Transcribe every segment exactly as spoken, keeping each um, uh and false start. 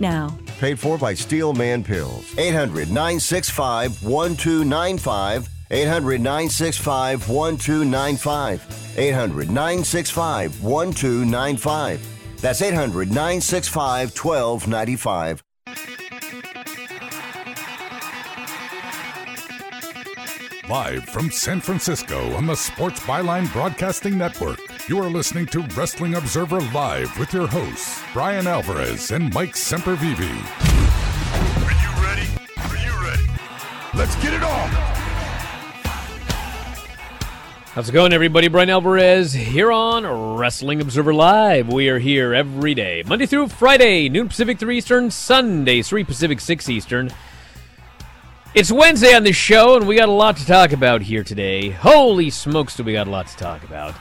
now. Paid for by Steelman Pills. eight hundred, nine six five, one two nine five. eight hundred, nine six five, one two nine five. eight hundred, nine six five, one two nine five. That's eight hundred, nine six five, one two nine five. Live from San Francisco on the Sports Byline Broadcasting Network, you are listening to Wrestling Observer Live with your hosts, Brian Alvarez and Mike Sempervivi. Are you ready? Are you ready? Let's get it on! How's it going, everybody? Brian Alvarez here on Wrestling Observer Live. We are here every day, Monday through Friday, noon Pacific, three Eastern, Sunday, three Pacific, six Eastern. It's Wednesday on this show, and we got a lot to talk about here today. Holy smokes, do we got a lot to talk about.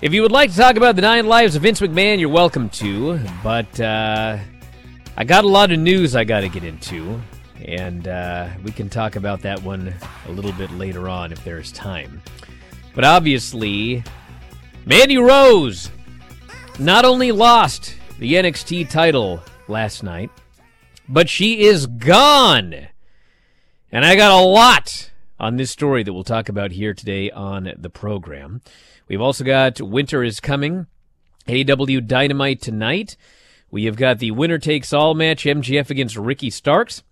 If you would like to talk about the nine lives of Vince McMahon, you're welcome to. But uh, I got a lot of news I got to get into, and uh, we can talk about that one a little bit later on if there's time. But obviously, Mandy Rose not only lost the N X T title last night, but she is gone. And I got a lot on this story that we'll talk about here today on the program. We've also got Winter is Coming, A E W Dynamite tonight. We have got the winner takes all match, M J F against Ricky Starks,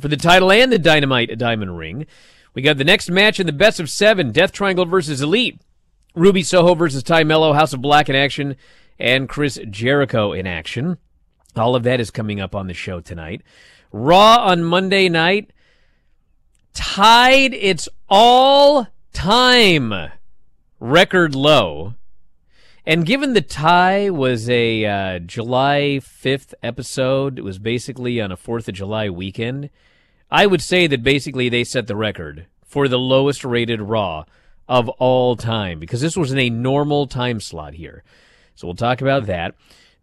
for the title and the Dynamite Diamond Ring. We got the next match in the best of seven, Death Triangle versus Elite. Ruby Soho versus Ty Mello, House of Black in action, and Chris Jericho in action. All of that is coming up on the show tonight. Raw on Monday night tied its all-time record low. And given the tie was a uh, July fifth episode, it was basically on a fourth of July weekend, I would say that basically they set the record for the lowest-rated Raw of all time, because this was in a normal time slot here. So we'll talk about that.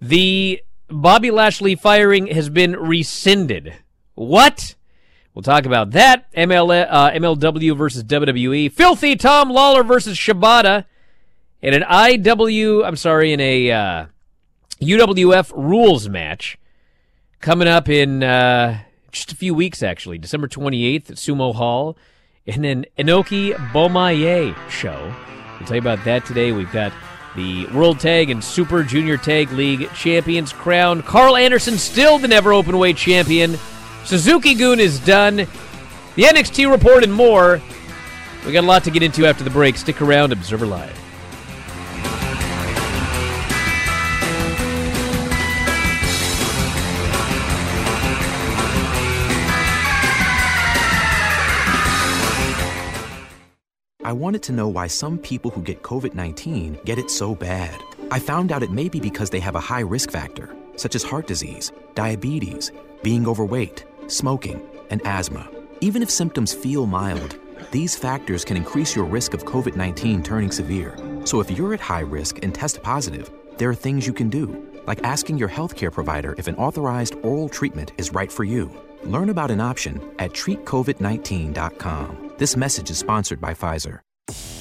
The Bobby Lashley firing has been rescinded. What? We'll talk about that. M L, uh, M L W versus W W E. Filthy Tom Lawler versus Shibata. In an I W, I'm sorry, in a uh, U W F rules match coming up in uh, just a few weeks, actually. December twenty-eighth at Sumo Hall. And then Inoki Bom-Ba-Ye show. We'll tell you about that today. We've got the World Tag and Super Junior Tag League champions crowned. Carl Anderson still the never open weight champion. Suzuki-Gun is done. The N X T report and more. We got a lot to get into after the break. Stick around, Observer Live. I wanted to know why some people who get covid nineteen get it so bad. I found out it may be because they have a high risk factor, such as heart disease, diabetes, being overweight, smoking, and asthma. Even if symptoms feel mild, these factors can increase your risk of covid nineteen turning severe. So if you're at high risk and test positive, there are things you can do, like asking your healthcare provider if an authorized oral treatment is right for you. Learn about an option at treat covid nineteen dot com. This message is sponsored by Pfizer.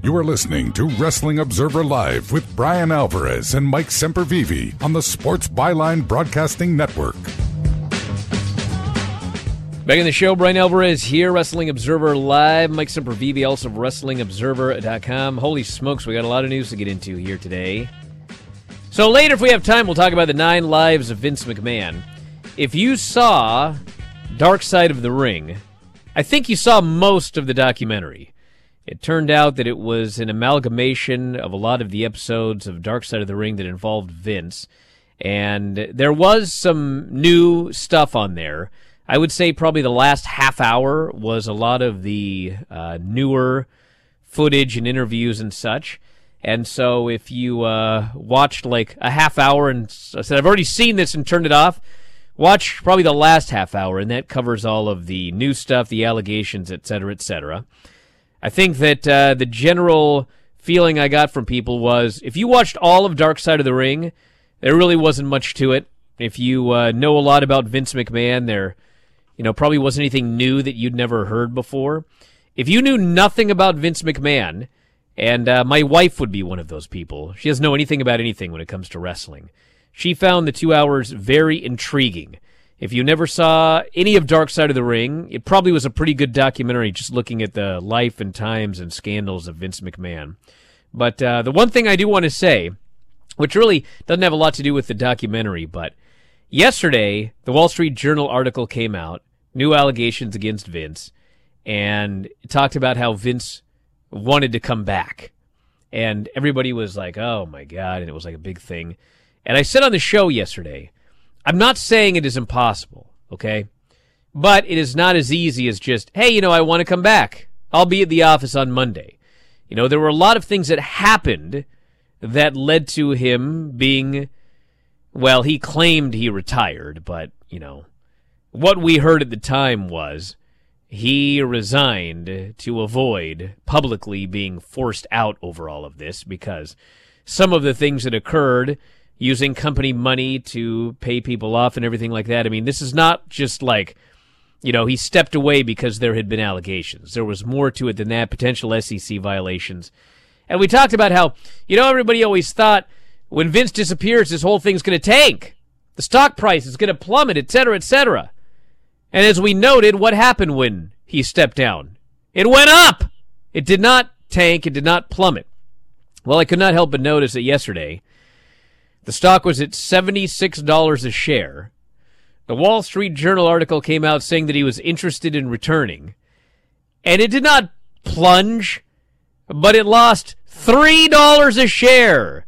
You are listening to Wrestling Observer Live with Brian Alvarez and Mike Sempervivi on the Sports Byline Broadcasting Network. Back in the show, Brian Alvarez here, Wrestling Observer Live. Mike Sempervivi, also wrestling observer dot com. Holy smokes, we got a lot of news to get into here today. So later, if we have time, we'll talk about the nine lives of Vince McMahon. If you saw Dark Side of the Ring, I think you saw most of the documentary. It turned out that it was an amalgamation of a lot of the episodes of Dark Side of the Ring that involved Vince, and there was some new stuff on there. I would say probably the last half hour was a lot of the uh, newer footage and interviews and such, and so if you uh, watched like a half hour and said, I've already seen this and turned it off, watch probably the last half hour, and that covers all of the new stuff, the allegations, et cetera, et cetera. I think that uh, the general feeling I got from people was, if you watched all of Dark Side of the Ring, there really wasn't much to it. If you uh, know a lot about Vince McMahon, there, you know, probably wasn't anything new that you'd never heard before. If you knew nothing about Vince McMahon, and uh, my wife would be one of those people. She doesn't know anything about anything when it comes to wrestling. She found the two hours very intriguing. If you never saw any of Dark Side of the Ring, it probably was a pretty good documentary just looking at the life and times and scandals of Vince McMahon. But uh, the one thing I do want to say, which really doesn't have a lot to do with the documentary, but yesterday the Wall Street Journal article came out, new allegations against Vince, and it talked about how Vince wanted to come back. And everybody was like, oh my God, and it was like a big thing. And I said on the show yesterday, I'm not saying it is impossible, okay? But it is not as easy as just, hey, you know, I want to come back. I'll be at the office on Monday. You know, there were a lot of things that happened that led to him being, well, he claimed he retired, but, you know, what we heard at the time was he resigned to avoid publicly being forced out over all of this because some of the things that occurred, using company money to pay people off and everything like that. I mean, this is not just like, you know, he stepped away because there had been allegations. There was more to it than that, potential S E C violations. And we talked about how, you know, everybody always thought when Vince disappears, this whole thing's going to tank. The stock price is going to plummet, et cetera, et cetera. And as we noted, what happened when he stepped down? It went up. It did not tank. It did not plummet. Well, I could not help but notice that yesterday, the stock was at seventy-six dollars a share, The Wall Street Journal article came out saying that he was interested in returning. And it did not plunge, but it lost three dollars a share.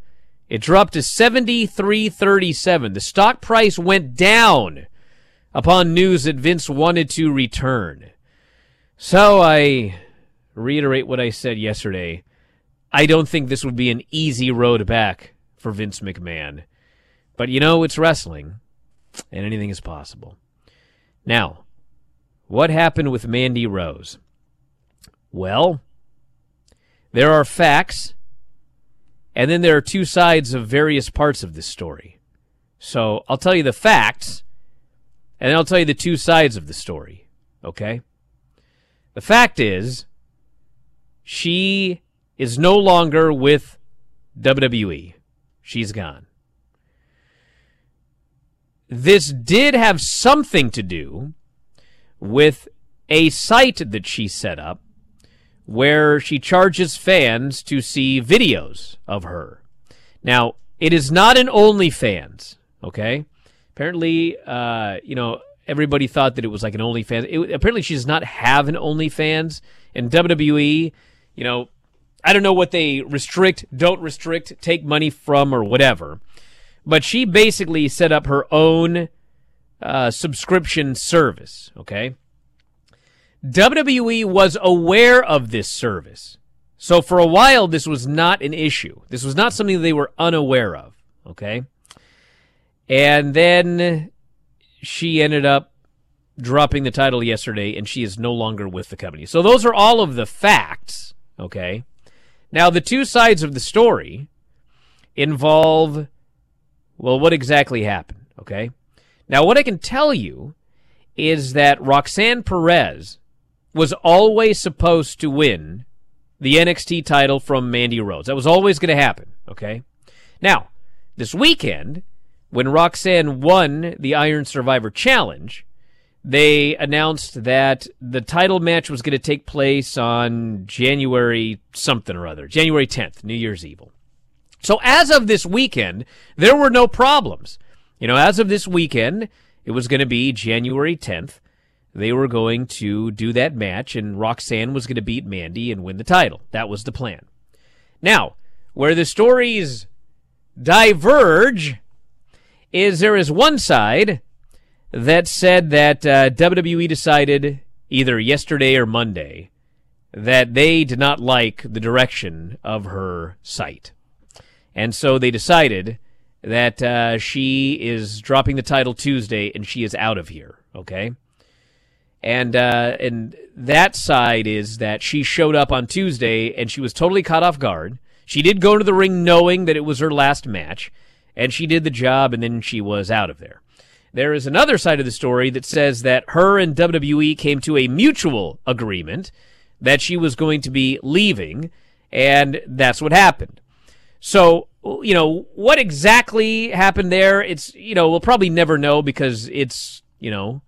It dropped to seventy-three thirty-seven. The stock price went down upon news that Vince wanted to return. So I reiterate what I said yesterday. I don't think this would be an easy road back for Vince McMahon. But, you know, it's wrestling, and anything is possible. Now, what happened with Mandy Rose? Well, there are facts, and then there are two sides of various parts of this story. So I'll tell you the facts, and then I'll tell you the two sides of the story, okay? The fact is, she is no longer with W W E. She's gone. This did have something to do with a site that she set up where she charges fans to see videos of her. Now, it is not an OnlyFans, okay? Apparently, uh, you know, everybody thought that it was like an OnlyFans. It, apparently, she does not have an OnlyFans. And W W E, you know, I don't know what they restrict, don't restrict, take money from, or whatever. But she basically set up her own uh, subscription service, okay? W W E was aware of this service. So for a while, this was not an issue. This was not something they were unaware of, okay? And then she ended up dropping the title yesterday, and she is no longer with the company. So those are all of the facts, okay? Now, the two sides of the story involve... well, what exactly happened, okay? Now, what I can tell you is that Roxanne Perez was always supposed to win the N X T title from Mandy Rose. That was always going to happen, okay? Now, this weekend, when Roxanne won the Iron Survivor Challenge, they announced that the title match was going to take place on January something or other, January tenth, New Year's Eve. So as of this weekend, there were no problems. You know, as of this weekend, it was going to be January tenth. They were going to do that match, and Roxanne was going to beat Mandy and win the title. That was the plan. Now, where the stories diverge is there is one side that said that uh, W W E decided either yesterday or Monday that they did not like the direction of her site. And so they decided that uh, she is dropping the title Tuesday and she is out of here, okay? And uh, and that side is that she showed up on Tuesday and she was totally caught off guard. She did go to the ring knowing that it was her last match, and she did the job, and then she was out of there. There is another side of the story that says that her and W W E came to a mutual agreement that she was going to be leaving, and that's what happened. So, you know, what exactly happened there, it's, you know, we'll probably never know because it's, you know,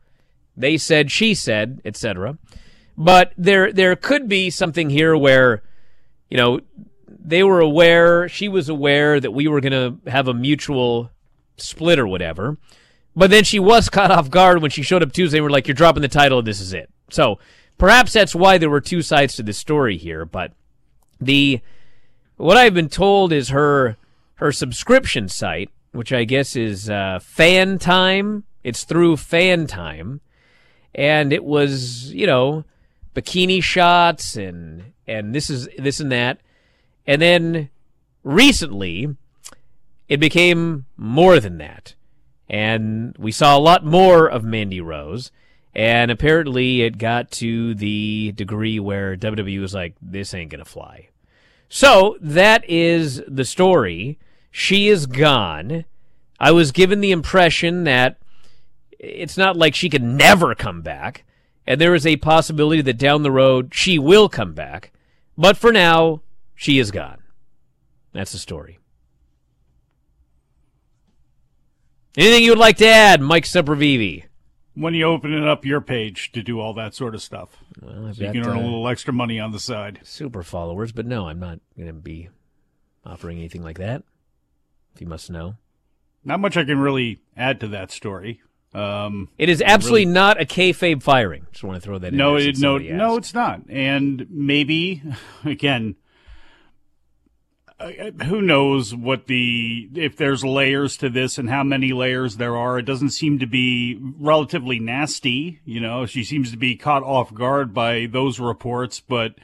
they said, she said, et cetera. But there there could be something here where, you know, they were aware, she was aware that we were going to have a mutual split or whatever. But then she was caught off guard when she showed up Tuesday and we're like, you're dropping the title and this is it. So perhaps that's why there were two sides to this story here. But the... what I've been told is her her subscription site, which I guess is uh, FanTime. It's through FanTime, and it was, you know, bikini shots and and this is this and that, and then recently it became more than that, and we saw a lot more of Mandy Rose, and apparently it got to the degree where W W E was like, this ain't gonna fly. So that is the story. She is gone. I was given the impression that it's not like she could never come back, and there is a possibility that down the road she will come back. But for now, she is gone. That's the story. Anything you would like to add, Mike Sempervivi? When you open it up, your page to do all that sort of stuff. Well, so you can earn uh, a little extra money on the side. Super followers, but no, I'm not going to be offering anything like that, if you must know. Not much I can really add to that story. Um, it is absolutely really, not a kayfabe firing. Just want to throw that in. No, it, no, no, it's not. And maybe, again, who knows what the, if there's layers to this and how many layers there are. It doesn't seem to be relatively nasty. You know, she seems to be caught off guard by those reports, but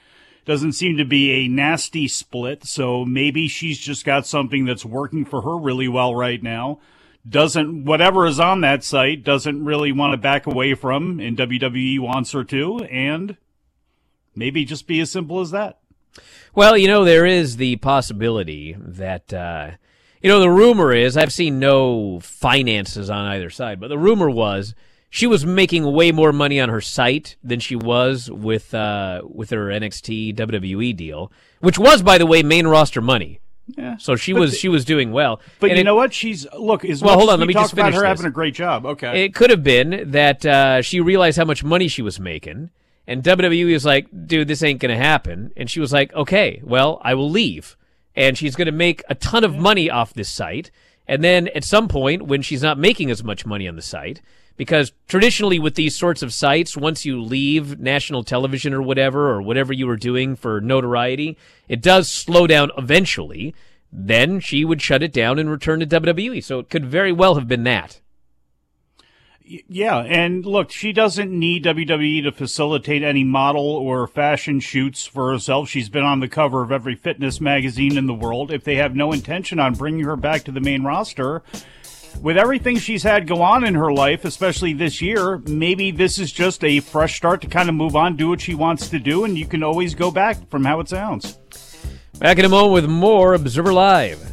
doesn't seem to be a nasty split. So maybe she's just got something that's working for her really well right now. Doesn't, whatever is on that site doesn't really want to back away from, and W W E wants her to, and maybe just be as simple as that. Well, you know, there is the possibility that, uh, you know, the rumor is, I've seen no finances on either side, but the rumor was she was making way more money on her site than she was with, uh, with her N X T W W E deal, which was, by the way, main roster money. Yeah. So she but was the, she was doing well. But and you it, know what? She's look is well. Hold on, let me just finish about her this. Having a great job. Okay. It could have been that uh, she realized how much money she was making, and W W E was like, "Dude, this ain't gonna happen." And she was like, "Okay, well, I will leave." And she's gonna make a ton of money off this site. And then at some point, when she's not making as much money on the site, because traditionally with these sorts of sites, once you leave national television or whatever, or whatever you were doing for notoriety, it does slow down eventually. Then she would shut it down and return to W W E. So it could very well have been that. Yeah, and look, she doesn't need W W E to facilitate any model or fashion shoots for herself. She's been on the cover of every fitness magazine in the world. If they have no intention on bringing her back to the main roster, with everything she's had go on in her life, especially this year, maybe this is just a fresh start to kind of move on, do what she wants to do, and you can always go back from how it sounds. Back in a moment with more Observer Live.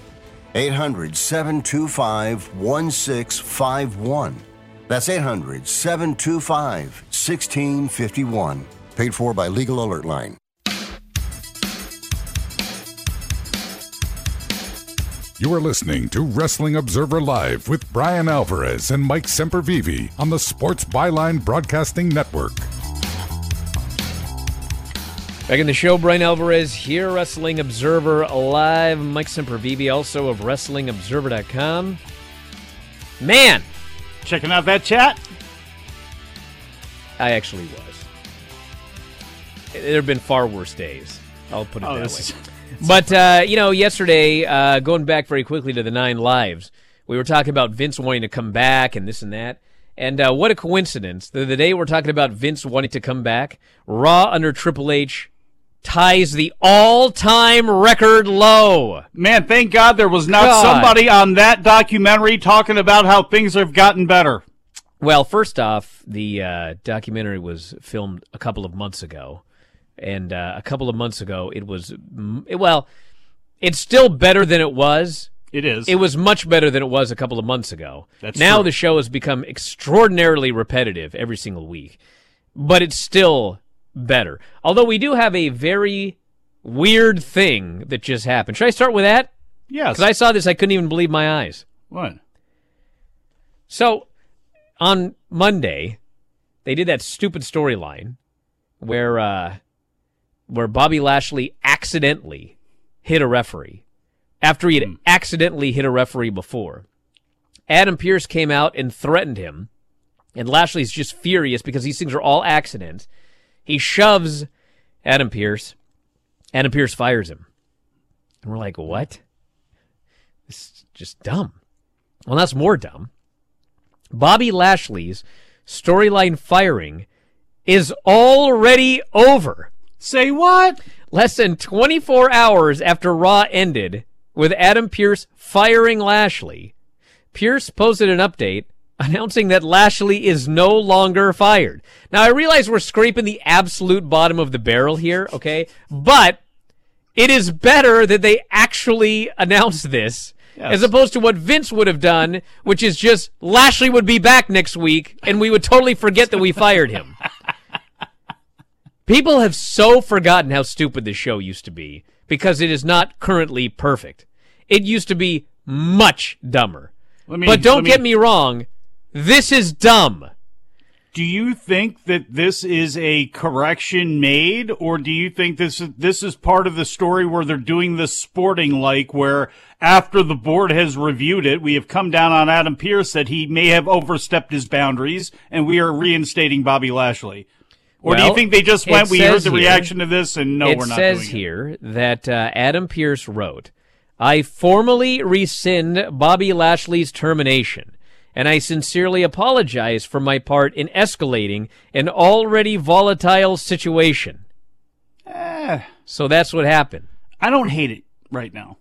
eight hundred, seven two five, one six five one. That's eight hundred, seven two five, one six five one. Paid for by Legal Alert Line. You are listening to Wrestling Observer Live with Brian Alvarez and Mike Sempervivi on the Sports Byline Broadcasting Network. Back in the show, Brian Alvarez here, Wrestling Observer Live. Mike Sempervivi, also of Wrestling Observer dot com. Man! Checking out that chat? I actually was. There have been far worse days. I'll put it oh, that way. Is- But, uh, you know, yesterday, uh, going back very quickly to the Nine Lives, we were talking about Vince wanting to come back and this and that. And uh, what a coincidence. The, the day we're talking about Vince wanting to come back, Raw under Triple H ties the all-time record low. Man, thank God there was not God. somebody on that documentary talking about how things have gotten better. Well, first off, the uh, documentary was filmed a couple of months ago. And uh, a couple of months ago, it was, well, it's still better than it was. It is. It was much better than it was a couple of months ago. That's now true. The show has become extraordinarily repetitive every single week, but it's still better. Although we do have a very weird thing that just happened. Should I start with that? Yes. Because I saw this, I couldn't even believe my eyes. What? So on Monday, they did that stupid storyline where, uh, where Bobby Lashley accidentally hit a referee after he had mm. accidentally hit a referee before. Adam Pearce came out and threatened him, and Lashley's just furious because these things are all accidents. He shoves Adam Pearce. Adam Pearce fires him. And we're like, what? This is just dumb. Well, that's more dumb. Bobby Lashley's storyline firing is already over. Say what? Less than twenty-four hours after Raw ended with Adam Pearce firing Lashley, Pearce posted an update announcing that Lashley is no longer fired. Now, I realize we're scraping the absolute bottom of the barrel here, okay? But it is better that they actually announce this. Yes. As opposed to what Vince would have done, which is just Lashley would be back next week and we would totally forget that we fired him. People have so forgotten how stupid this show used to be because it is not currently perfect. It used to be much dumber. Let me, but don't let me, get me wrong, this is dumb. Do you think that this is a correction made, or do you think this is, this is part of the story where they're doing the sporting like where after the board has reviewed it, we have come down on Adam Pearce that he may have overstepped his boundaries, and we are reinstating Bobby Lashley? Or well, do you think they just went, we heard the here, reaction to this, and no, we're not doing it? It says here that uh, Adam Pearce wrote, I formally rescind Bobby Lashley's termination, and I sincerely apologize for my part in escalating an already volatile situation. Uh, so that's what happened. I don't hate it right now.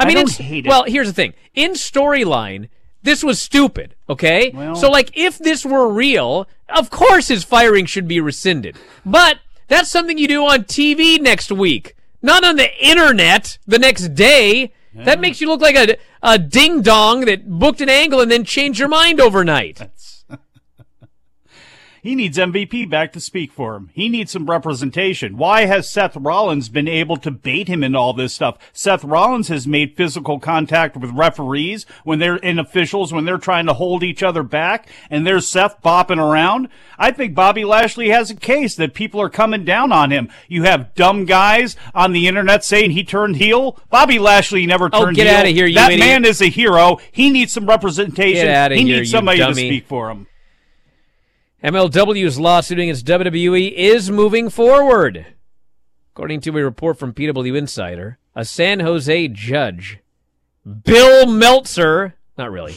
I, I mean, don't it's, hate it. Well, here's the thing. In storyline, this was stupid, okay? Well, so, like, if this were real, of course his firing should be rescinded. But that's something you do on T V next week, not on the internet the next day. Yeah. That makes you look like a, a ding-dong that booked an angle and then changed your mind overnight. That's... He needs M V P back to speak for him. He needs some representation. Why has Seth Rollins been able to bait him into all this stuff? Seth Rollins has made physical contact with referees when they're in officials, when they're trying to hold each other back, and there's Seth bopping around. I think Bobby Lashley has a case that people are coming down on him. You have dumb guys on the internet saying he turned heel. Bobby Lashley never turned heel. Oh, get heel. out of here, you That idiot. man is a hero. He needs some representation. Get out of he here, needs somebody you dummy. to speak for him. M L W's lawsuit against W W E is moving forward. According to a report from P W Insider, a San Jose judge, Bill Meltzer, not really,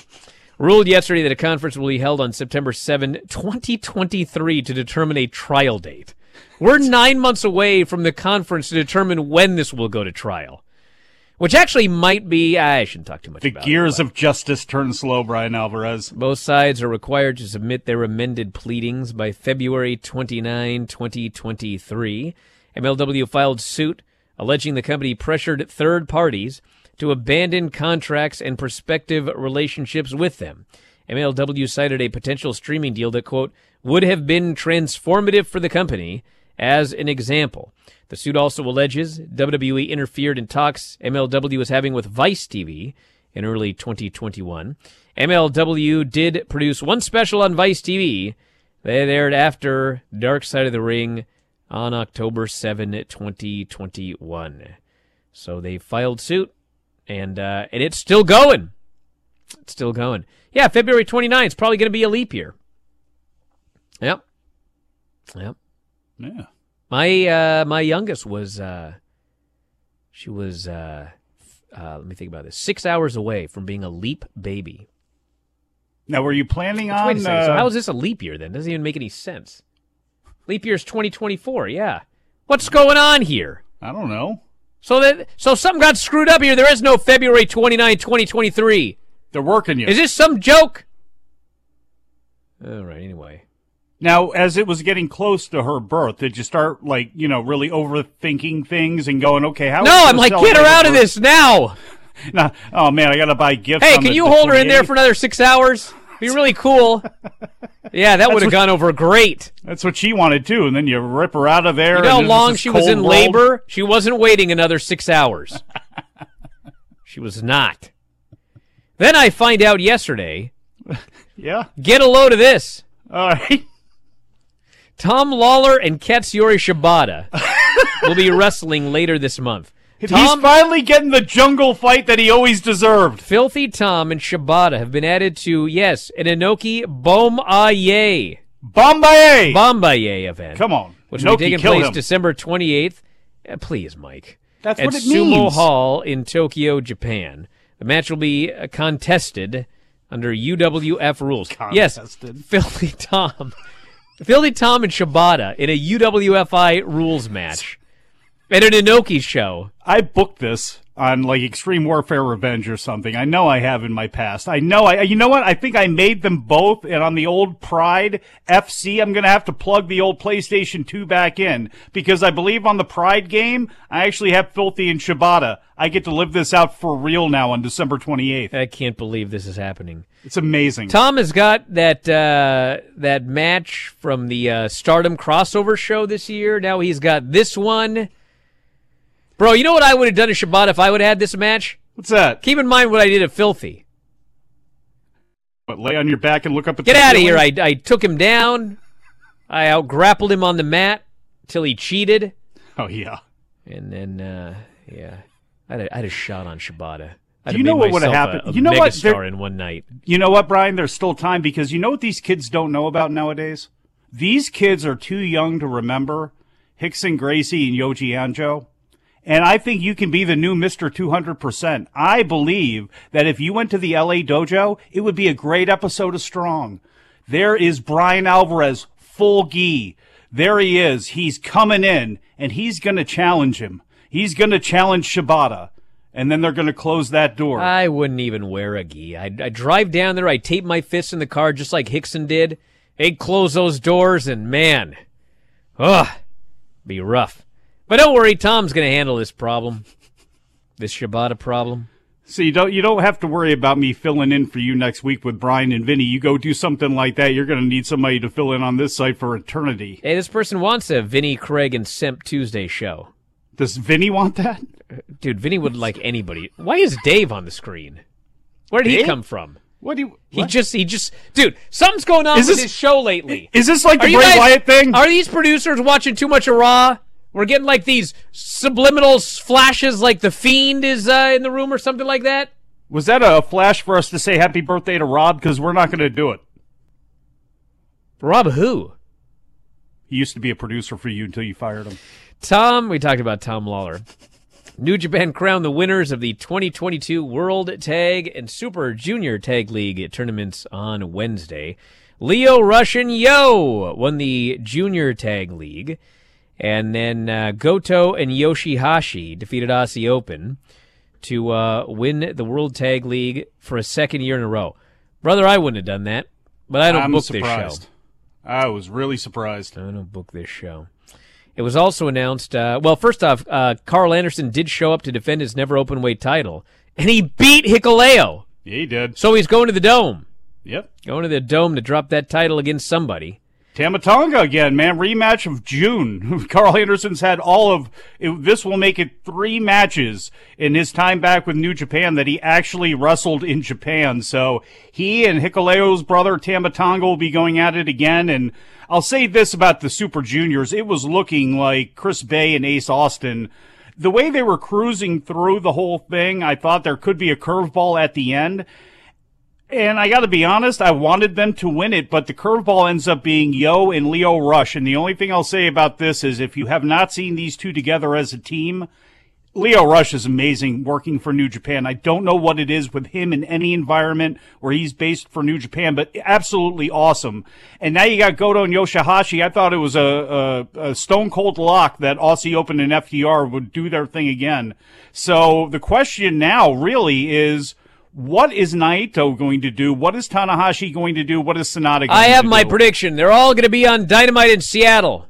ruled yesterday that a conference will be held on September seventh, twenty twenty-three to determine a trial date. We're nine months away from the conference to determine when this will go to trial, which actually might be, I shouldn't talk too much about it. The gears of justice turn slow, Brian Alvarez. Both sides are required to submit their amended pleadings by February twenty-ninth, twenty twenty-three, M L W filed suit, alleging the company pressured third parties to abandon contracts and prospective relationships with them. M L W cited a potential streaming deal that, quote, would have been transformative for the company as an example. The suit also alleges W W E interfered in talks M L W was having with Vice T V in early twenty twenty-one. M L W did produce one special on Vice T V that aired after Dark Side of the Ring on October seventh, twenty twenty-one. So they filed suit, and uh, and it's still going. It's still going. Yeah, February twenty-ninth is probably going to be a leap year. Yep. Yep. Yeah. My uh, my youngest was, uh, she was, uh, uh, let me think about this, six hours away from being a leap baby. Now, were you planning Which, on... Wait a second, uh... so how is this a leap year then? Doesn't even make any sense. Leap year is twenty twenty-four, yeah. What's going on here? I don't know. So that so something got screwed up here. There is no February twenty-ninth, twenty twenty-three. They're working you. Is this some joke? All right, anyway. Now, as it was getting close to her birth, did you start, like, you know, really overthinking things and going, okay, how... No, I'm like, get her out of this now! Now, oh, man, I got to buy gifts. Hey, can you hold her in there for another six hours? Be really cool. Yeah, that would have gone over great. That's what she wanted, too, and then you rip her out of there. You know how long she was in labor? She wasn't waiting another six hours. She was not. Then I find out yesterday. Yeah? Get a load of this. All right. Tom Lawler and Katsuyori Shibata will be wrestling later this month. Tom, he's finally getting the jungle fight that he always deserved. Filthy Tom and Shibata have been added to, yes, an Inoki Bom-Ba-Ye. Bom-Ba-Ye. Bom-Ba-Ye event. Come on. Which Inoki will be taking place him. December twenty-eighth. Uh, please, Mike. That's what it means. At Sumo Hall in Tokyo, Japan. The match will be uh, contested under U W F rules. Contested. Yes, Filthy Tom. Filthy Tom and Shibata in a U W F I rules match. At an Inoki show. I booked this on, like, Extreme Warfare Revenge or something. I know I have in my past. I know I, you know what? I think I made them both, and on the old Pride F C, I'm going to have to plug the old PlayStation two back in, because I believe on the Pride game, I actually have Filthy and Shibata. I get to live this out for real now on December twenty-eighth. I can't believe this is happening. It's amazing. Tom has got that, uh, that match from the, uh, Stardom crossover show this year. Now he's got this one. Bro, you know what I would have done to Shibata if I would have had this match? What's that? Keep in mind what I did at Filthy. What, lay on your back and look up at Get the out ceiling? Of here. I I took him down. I out-grappled him on the mat till he cheated. Oh, yeah. And then, uh, yeah, I had a, I had a shot on Shibata. Do you know what would have happened? A, a you know what? Star in one night. You know what, Brian? There's still time, because you know what these kids don't know about nowadays? These kids are too young to remember Hickson Gracie and Yoji Anjo. And I think you can be the new Mister two hundred percent. I believe that if you went to the L A Dojo, it would be a great episode of Strong. There is Brian Alvarez, full gi. There he is. He's coming in, and he's going to challenge him. He's going to challenge Shibata, and then they're going to close that door. I wouldn't even wear a gi. I'd, I'd drive down there. I'd tape my fists in the car just like Hickson did. They'd close those doors, and, man, ugh, be rough. But don't worry, Tom's going to handle this problem, this Shibata problem. So you don't you don't have to worry about me filling in for you next week with Brian and Vinny. You go do something like that, you're going to need somebody to fill in on this side for eternity. Hey, this person wants a Vinny, Craig, and Semp Tuesday show. Does Vinny want that? Dude, Vinny would like anybody. Why is Dave on the screen? Where did Dave? he come from? What do you, what? He just, he just, dude, something's going on is with this, his show lately. Is this like the Bray Wyatt thing? Are these producers watching too much of Raw? We're getting, like, these subliminal flashes like The Fiend is uh, in the room or something like that? Was that a flash for us to say happy birthday to Rob? Because we're not going to do it. Rob who? He used to be a producer for you until you fired him. Tom, we talked about Tom Lawler. New Japan crowned the winners of the twenty twenty-two World Tag and Super Junior Tag League tournaments on Wednesday. Leo Rush and Yo won the Junior Tag League. And then uh, Goto and Yoshihashi defeated Aussie Open to uh, win the World Tag League for a second year in a row. Brother, I wouldn't have done that, but I don't I'm book surprised. this show. I was really surprised. I don't book this show. It was also announced, uh, well, first off, uh, Carl Anderson did show up to defend his never open weight title, and he beat Hikuleo. Yeah, he did. So he's going to the Dome. Yep. Going to the Dome to drop that title against somebody. Tama Tonga again, man. Rematch of June. Carl Anderson's had all of it. This will make it three matches in his time back with New Japan that he actually wrestled in Japan. So he and Hikuleo's brother Tama Tonga will be going at it again. And I'll say this about the Super Juniors. It was looking like Chris Bay and Ace Austin. The way they were cruising through the whole thing, I thought there could be a curveball at the end. And I got to be honest, I wanted them to win it, but the curveball ends up being Yo and Lio Rush. And the only thing I'll say about this is if you have not seen these two together as a team, Lio Rush is amazing working for New Japan. I don't know what it is with him in any environment where he's based for New Japan, but absolutely awesome. And now you got Goto and Yoshihashi. I thought it was a, a, a stone-cold lock that Aussie Open and F D R would do their thing again. So the question now really is, what is Naito going to do? What is Tanahashi going to do? What is Sonata going to do? I have my prediction. They're all going to be on Dynamite in Seattle.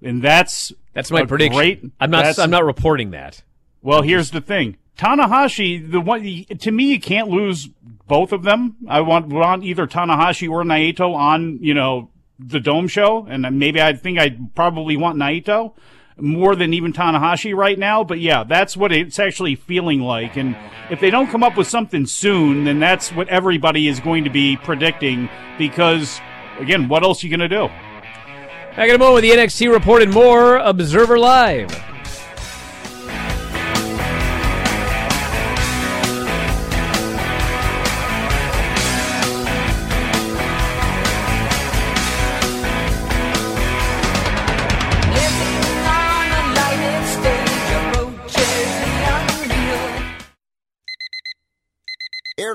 And that's that's my prediction. Great, I'm not I'm not reporting that. Well, here's the thing. Tanahashi, the one to me, you can't lose both of them. I want want either Tanahashi or Naito on, you know, the Dome show, and maybe I think I probably want Naito more than even Tanahashi right now, but yeah, that's what it's actually feeling like. And if they don't come up with something soon, then that's what everybody is going to be predicting because, again, what else are you going to do? Back in a moment with the N X T report and more Observer Live.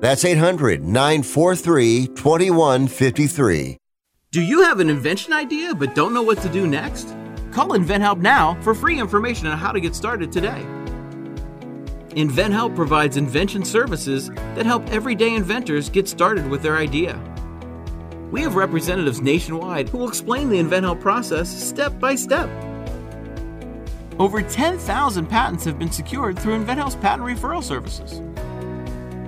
That's eight hundred, nine four three, two one five three. Do you have an invention idea but don't know what to do next? Call InventHelp now for free information on how to get started today. InventHelp provides invention services that help everyday inventors get started with their idea. We have representatives nationwide who will explain the InventHelp process step by step. Over ten thousand patents have been secured through InventHelp's patent referral services.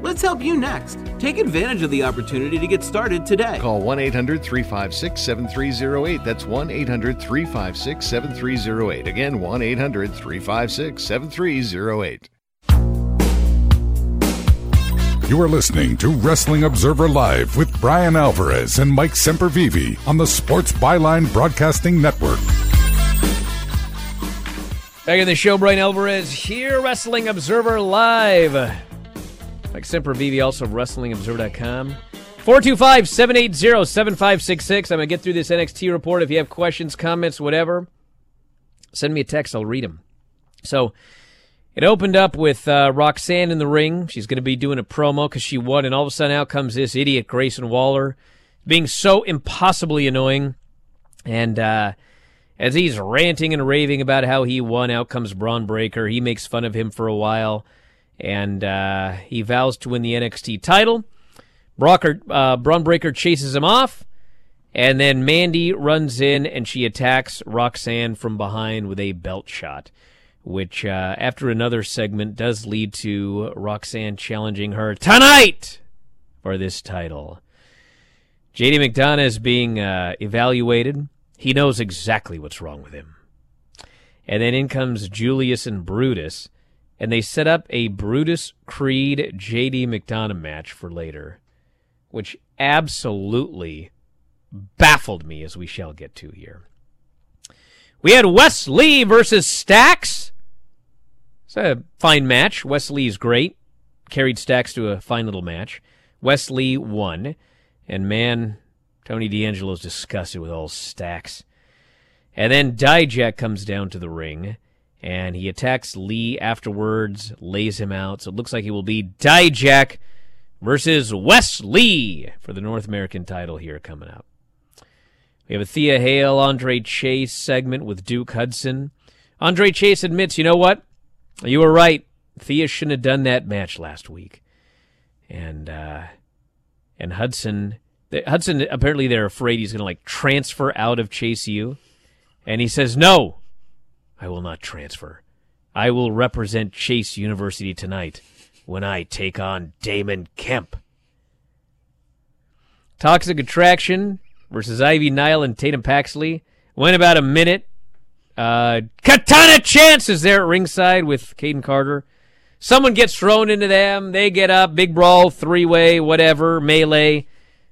Let's help you next. Take advantage of the opportunity to get started today. Call one eight hundred three five six seven three zero eight. That's one eight hundred three five six seven three zero eight. Again, one eight hundred three five six seven three zero eight. You are listening to Wrestling Observer Live with Brian Alvarez and Mike Sempervivi on the Sports Byline Broadcasting Network. Back in the show, Brian Alvarez here, Wrestling Observer Live. Mike Sempervivi, also wrestling observer dot com. four two five, seven eight zero, seven five six six. I'm going to get through this N X T report. If you have questions, comments, whatever, send me a text. I'll read them. So, it opened up with uh, Roxanne in the ring. She's going to be doing a promo because she won, and all of a sudden out comes this idiot Grayson Waller being so impossibly annoying. And uh, as he's ranting and raving about how he won, out comes Braun Breaker. He makes fun of him for a while, and uh, he vows to win the N X T title. Brocker, uh, Braun Breaker chases him off, and then Mandy runs in, and she attacks Roxanne from behind with a belt shot, which, uh, after another segment, does lead to Roxanne challenging her tonight for this title. J D McDonagh is being uh, evaluated. He knows exactly what's wrong with him. And then in comes Julius and Brutus, and they set up a Brutus Creed J D McDonagh match for later, which absolutely baffled me, as we shall get to here. We had Wes Lee versus Stax. It's a fine match. Wesley's great. Carried Stax to a fine little match. Wesley won. And man, Tony D'Angelo's disgusted with old Stax. And then Dijak comes down to the ring, and he attacks Lee afterwards, lays him out. So it looks like it will be Dijak versus Wesley for the North American title here coming up. We have a Thea Hale, Andre Chase segment with Duke Hudson. Andre Chase admits, you know what? You were right. Thea shouldn't have done that match last week. And uh, and Hudson, the, Hudson, apparently they're afraid he's going to like transfer out of Chase U. And he says, no, I will not transfer. I will represent Chase University tonight when I take on Damon Kemp. Toxic Attraction versus Ivy Nile and Tatum Paxley. Went about a minute. Uh, Katana Chance is there at ringside with Caden Carter. Someone gets thrown into them. They get up. Big brawl, three-way, whatever, melee.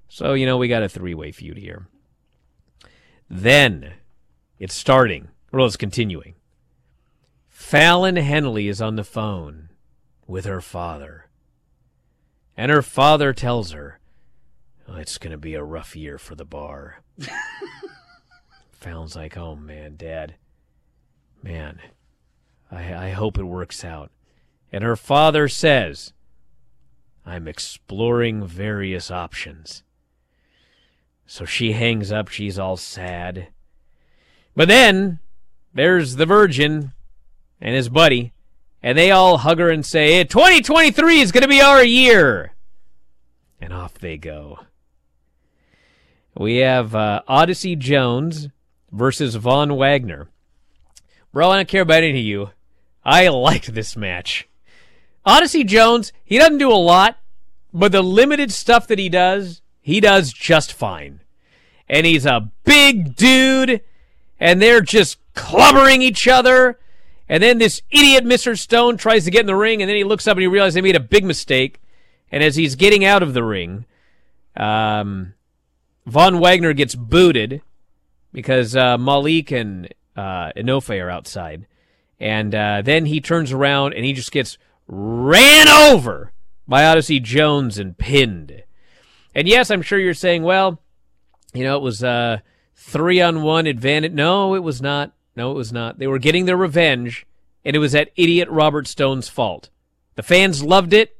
So, you know, we got a three-way feud here. Then it's starting. Well, it's continuing. Fallon Henley is on the phone with her father. And her father tells her, well, it's going to be a rough year for the bar. Fallon's like, oh, man, Dad. Man, I, I hope it works out. And her father says, I'm exploring various options. So she hangs up. She's all sad. But then there's the Virgin and his buddy, and they all hug her and say, hey, twenty twenty-three is going to be our year. And off they go. We have uh, Odyssey Jones versus Von Wagner. Bro, I don't care about any of you. I liked this match. Odyssey Jones, he doesn't do a lot, but the limited stuff that he does, he does just fine. And he's a big dude, and they're just clubbering each other. And then this idiot Mister Stone tries to get in the ring, and then he looks up and he realizes they made a big mistake. And as he's getting out of the ring, um... Von Wagner gets booted because uh, Malik and uh, Inofe are outside. And uh, then he turns around and he just gets ran over by Odyssey Jones and pinned. And yes, I'm sure you're saying, well, you know, it was a three-on-one advantage. No, it was not. No, it was not. They were getting their revenge, and it was that idiot Robert Stone's fault. The fans loved it.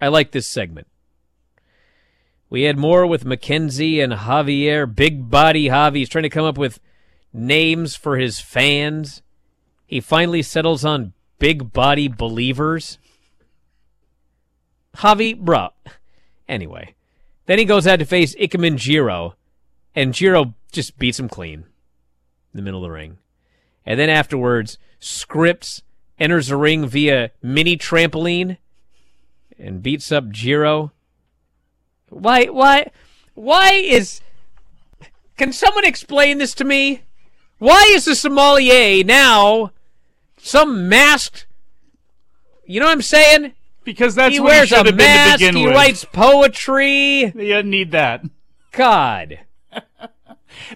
I like this segment. We had more with McKenzie and Javier. Big body Javi. He's trying to come up with names for his fans. He finally settles on big body believers. Javi, bruh. Anyway. Then he goes out to face Ikemen and Jiro. And Jiro just beats him clean in the middle of the ring. And then afterwards, Scripps enters the ring via mini trampoline. and beats up Jiro. Why, why, why is... Can someone explain this to me? Why is the sommelier now some masked... You know what I'm saying? Because that's he what wears he should a have mask, been to begin he with. He writes poetry. You didn't need that. God.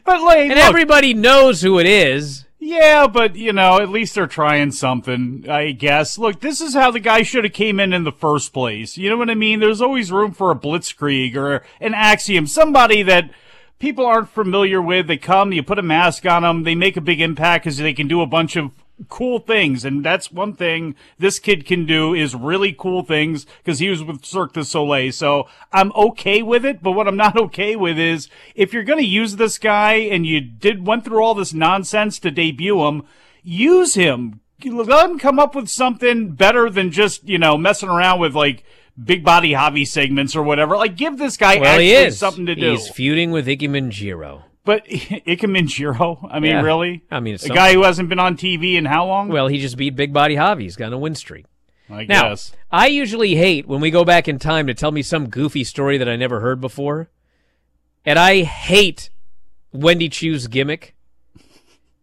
But like, and look, everybody knows who it is. Yeah, but, you know, at least they're trying something, I guess. Look, this is how the guy should have came in in the first place. You know what I mean? There's always room for a blitzkrieg or an axiom. Somebody that people aren't familiar with. They come, you put a mask on them, they make a big impact because they can do a bunch of cool things. And that's one thing this kid can do is really cool things because he was with Cirque du Soleil. So I'm okay with it. But what I'm not okay with is if you're going to use this guy and you did went through all this nonsense to debut him, use him. Let him come up with something better than just, you know, messing around with like big body hobby segments or whatever. Like give this guy well, actually something to do. He's feuding with Ikemen Jiro. But Ikemen Jiro, I mean, yeah. really? I mean, it's a something. guy who hasn't been on T V in how long? Well, he just beat Big Body Javi. He's got a win streak. I now, guess. I usually hate when we go back in time to tell me some goofy story that I never heard before. And I hate Wendy Chu's gimmick.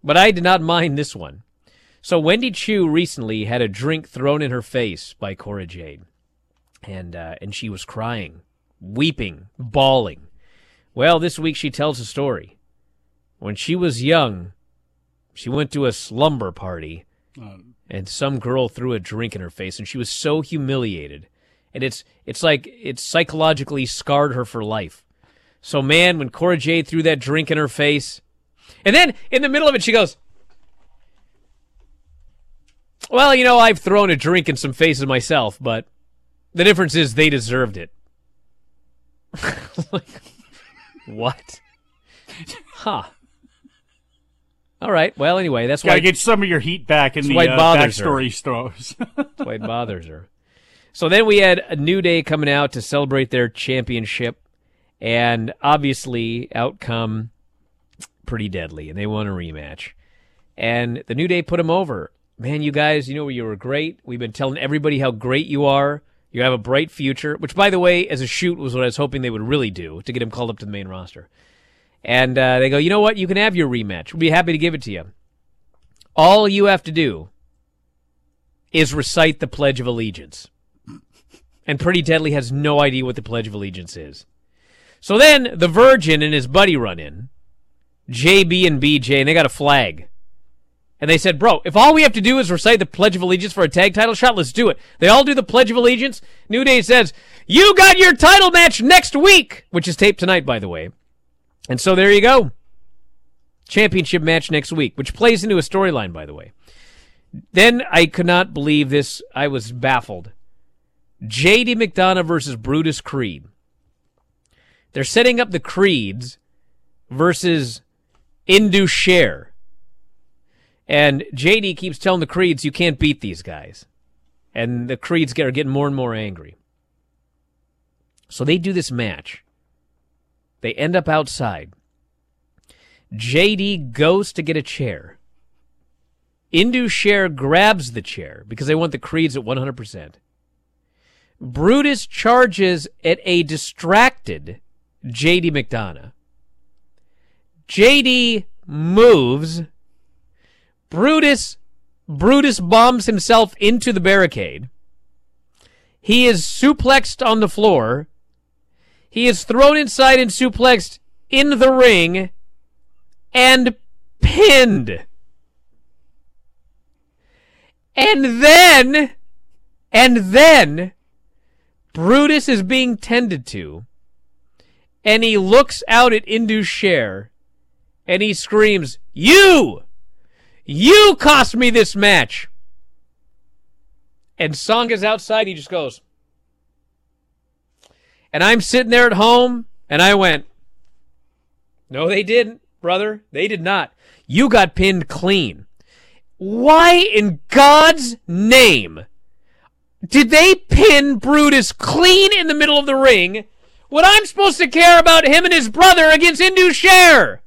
But I did not mind this one. So Wendy Chu recently had a drink thrown in her face by Cora Jade. And, uh, and she was crying, weeping, bawling. Well, this week she tells a story. When she was young, she went to a slumber party, um, and some girl threw a drink in her face, and she was so humiliated. And it's it's like it psychologically scarred her for life. So, man, when Cora Jade threw that drink in her face, and then in the middle of it she goes, well, you know, I've thrown a drink in some faces myself, but the difference is they deserved it. Like... What? Huh. All right. Well, anyway, that's Gotta why... Gotta get some of your heat back in the uh, backstory throws. That's why it bothers her. So then we had a New Day coming out to celebrate their championship, and obviously outcome Pretty Deadly, and they won a rematch. And the New Day put them over. Man, you guys, you know you were great. We've been telling everybody how great you are. You have a bright future, which, by the way, as a shoot was what I was hoping they would really do to get him called up to the main roster. And uh, they go, you know what? You can have your rematch. We'll be happy to give it to you. All you have to do is recite the Pledge of Allegiance. And Pretty Deadly has no idea what the Pledge of Allegiance is. So then the Virgin and his buddy run in, J B and B J, and they got a flag. And they said, bro, if all we have to do is recite the Pledge of Allegiance for a tag title shot, let's do it. They all do the Pledge of Allegiance. New Day says, you got your title match next week, which is taped tonight, by the way. And so there you go. Championship match next week, which plays into a storyline, by the way. Then I could not believe this. I was baffled. J D McDonough versus Brutus Creed. They're setting up the Creeds versus Indu Sher. And J D keeps telling the Creeds, you can't beat these guys. And the Creeds are getting more and more angry. So they do this match. They end up outside. J D goes to get a chair. Indu Sher grabs the chair because they want the Creeds at one hundred percent. Brutus charges at a distracted J D McDonough. J D moves... Brutus, Brutus bombs himself into the barricade. He is suplexed on the floor. He is thrown inside and suplexed in the ring and pinned. And then, and then, Brutus is being tended to, and he looks out at Indu Sher, and he screams, "You! You cost me this match!" And Sanga's outside, he just goes. And I'm sitting there at home, and I went, no, they didn't, brother. They did not. You got pinned clean. Why in God's name did they pin Brutus clean in the middle of the ring when I'm supposed to care about him and his brother against Indu Sher?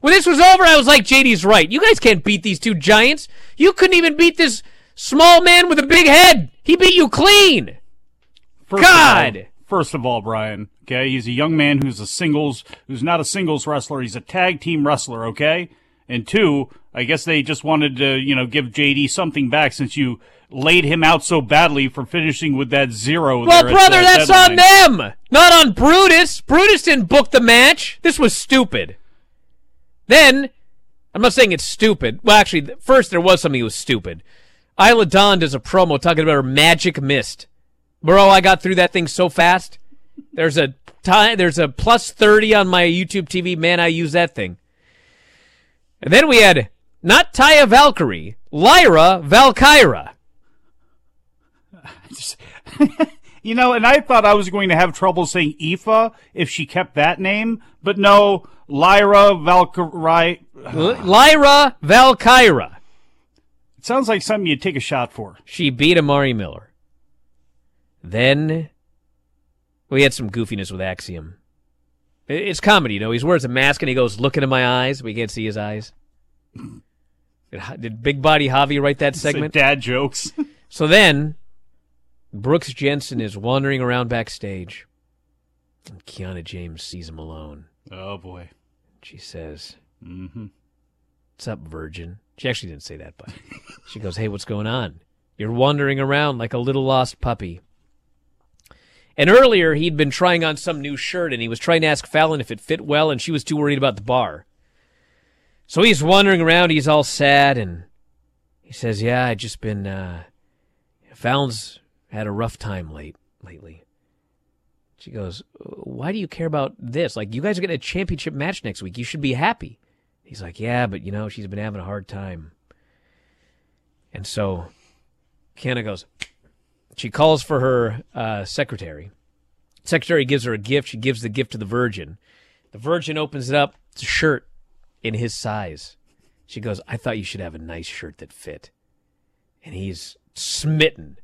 When this was over, I was like, J D's right. You guys can't beat these two giants. You couldn't even beat this small man with a big head. He beat you clean. First God! Of all, first of all, Brian, okay, he's a young man who's a singles, who's not a singles wrestler, he's a tag team wrestler, okay? And two, I guess they just wanted to, you know, give J D something back since you laid him out so badly for finishing with that zero. Well, there brother, at the that's deadline. On them, not on Brutus. Brutus didn't book the match. This was stupid. Then, I'm not saying it's stupid. Well, actually, first there was something that was stupid. Isla Dawn does a promo talking about her magic mist. Bro, I got through that thing so fast. There's a time. There's a plus thirty on my YouTube T V. Man, I use that thing. And then we had not Taya Valkyrie, Lyra Valkyra. You know, and I thought I was going to have trouble saying Aoife if she kept that name, but no, Lyra Valkyrie. Lyra Valkyra. It sounds like something you'd take a shot for. She beat Amari Miller. Then we had some goofiness with Axiom. It's comedy, you know. He wears a mask and he goes, "Look into my eyes." We can't see his eyes. Did Big Body Javi write that segment? Dad jokes. So then, Brooks Jensen is wandering around backstage. And Kiana James sees him alone. Oh, boy. She says, mm-hmm. "What's up, virgin?" She actually didn't say that, but she goes, "Hey, what's going on? You're wandering around like a little lost puppy." And earlier, he'd been trying on some new shirt, and he was trying to ask Fallon if it fit well, and she was too worried about the bar. So he's wandering around, he's all sad, and he says, "Yeah, I just been, uh, Fallon's had a rough time late lately. She goes, "Why do you care about this? Like, you guys are getting a championship match next week. You should be happy." He's like, "Yeah, but, you know, she's been having a hard time." And so Kiana goes... She calls for her uh, secretary. Secretary gives her a gift. She gives the gift to the Virgin. The Virgin opens it up. It's a shirt in his size. She goes, "I thought you should have a nice shirt that fit." And he's smitten.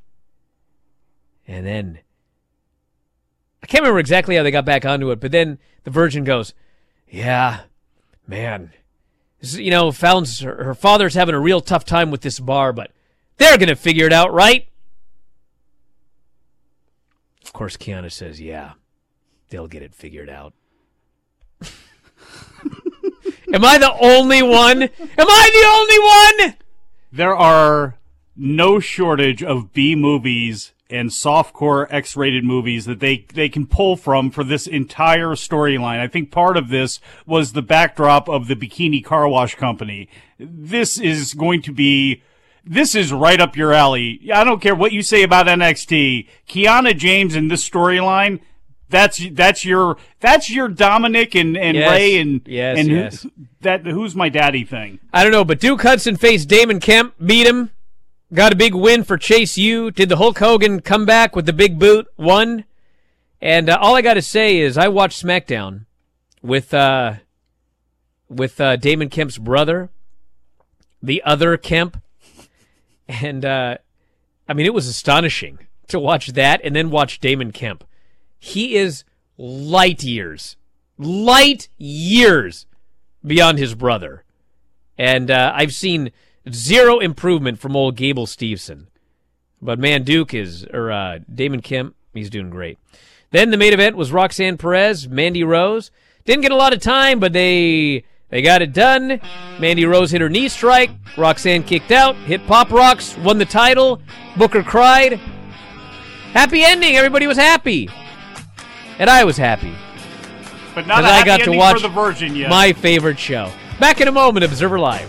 And then, I can't remember exactly how they got back onto it, but then the Virgin goes, "Yeah, man. This is, you know, Fallon's, her, her father's having a real tough time with this bar, but they're going to figure it out, right?" Of course, Kiana says, "Yeah, they'll get it figured out." Am I the only one? Am I the only one? There are no shortage of B-movies and softcore X-rated movies that they, they can pull from for this entire storyline. I think part of this was the backdrop of the Bikini Car Wash Company. This is going to be... This is right up your alley. I don't care what you say about N X T. Kiana James in this storyline, that's that's your that's your Dominic and, and yes, Ray and yes, and yes. Who, that who's my daddy thing. I don't know, but Duke Hudson faced Damon Kemp, beat him, got a big win for Chase U. Did the Hulk Hogan come back with the big boot? Won. And uh, all I got to say is I watched SmackDown with uh, with uh, Damon Kemp's brother, the other Kemp. And, uh, I mean, it was astonishing to watch that and then watch Damon Kemp. He is light years, light years beyond his brother. And uh, I've seen zero improvement from old Gable Steveson. But, man, Duke is, or uh, Damon Kemp, he's doing great. Then the main event was Roxanne Perez, Mandy Rose. Didn't get a lot of time, but they... They got it done. Mandy Rose hit her knee strike. Roxanne kicked out, hit Pop Rocks, won the title. Booker cried. Happy ending. Everybody was happy. And I was happy. But not a happy I got ending to watch for the Virgin yet. My favorite show. Back in a moment, Observer Live.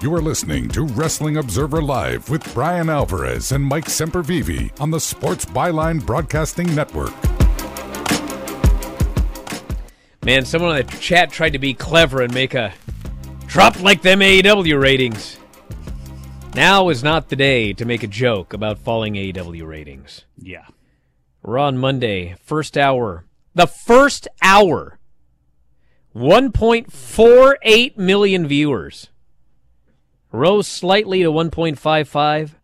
You are listening to Wrestling Observer Live with Brian Alvarez and Mike Sempervivi on the Sports Byline Broadcasting Network. Man, someone in the chat tried to be clever and make a drop like them A E W ratings. Now is not the day to make a joke about falling A E W ratings. Yeah. We're on Monday, first hour. The first hour, one point four eight million viewers. Rose slightly to one point five five,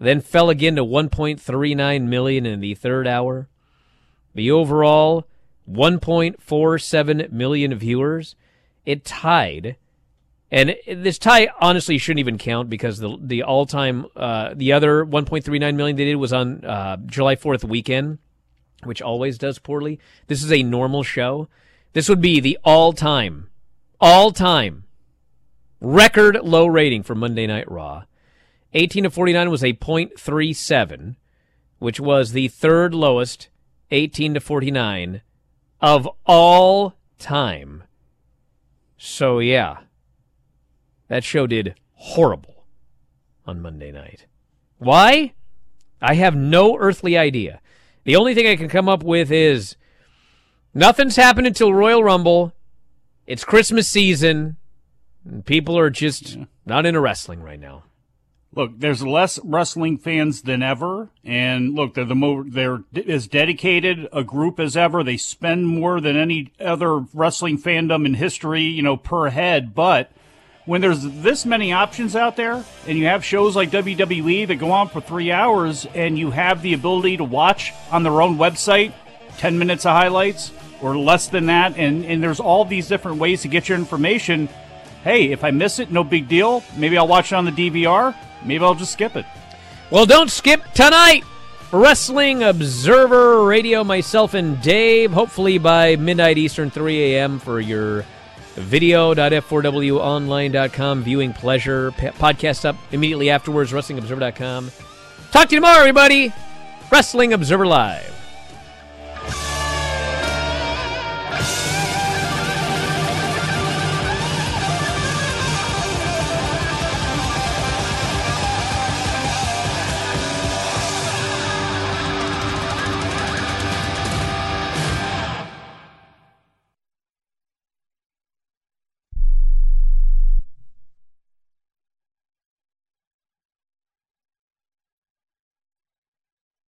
then fell again to one point three nine million in the third hour. The overall, one point four seven million viewers. It tied. And this tie honestly shouldn't even count because the the all-time, uh, the other one point three nine million they did was on uh, July fourth weekend, which always does poorly. This is a normal show. This would be the all-time, all-time record low rating for Monday Night Raw. eighteen to forty-nine was a point three seven, which was the third lowest eighteen to forty-nine of all time. So, yeah. That show did horrible on Monday night. Why? I have no earthly idea. The only thing I can come up with is nothing's happened until Royal Rumble. It's Christmas season. And people are just yeah. not into wrestling right now. Look, there's less wrestling fans than ever. And look, they're, the mo- they're as dedicated a group as ever. They spend more than any other wrestling fandom in history, you know, per head. But when there's this many options out there and you have shows like W W E that go on for three hours and you have the ability to watch on their own website ten minutes of highlights or less than that, and, and there's all these different ways to get your information, hey, if I miss it, no big deal. Maybe I'll watch it on the D V R. Maybe I'll just skip it. Well, don't skip tonight. Wrestling Observer Radio, myself and Dave, hopefully by midnight Eastern, three a.m. for your video dot f four w online dot com viewing pleasure. Podcast up immediately afterwards, wrestling observer dot com. Talk to you tomorrow, everybody. Wrestling Observer Live.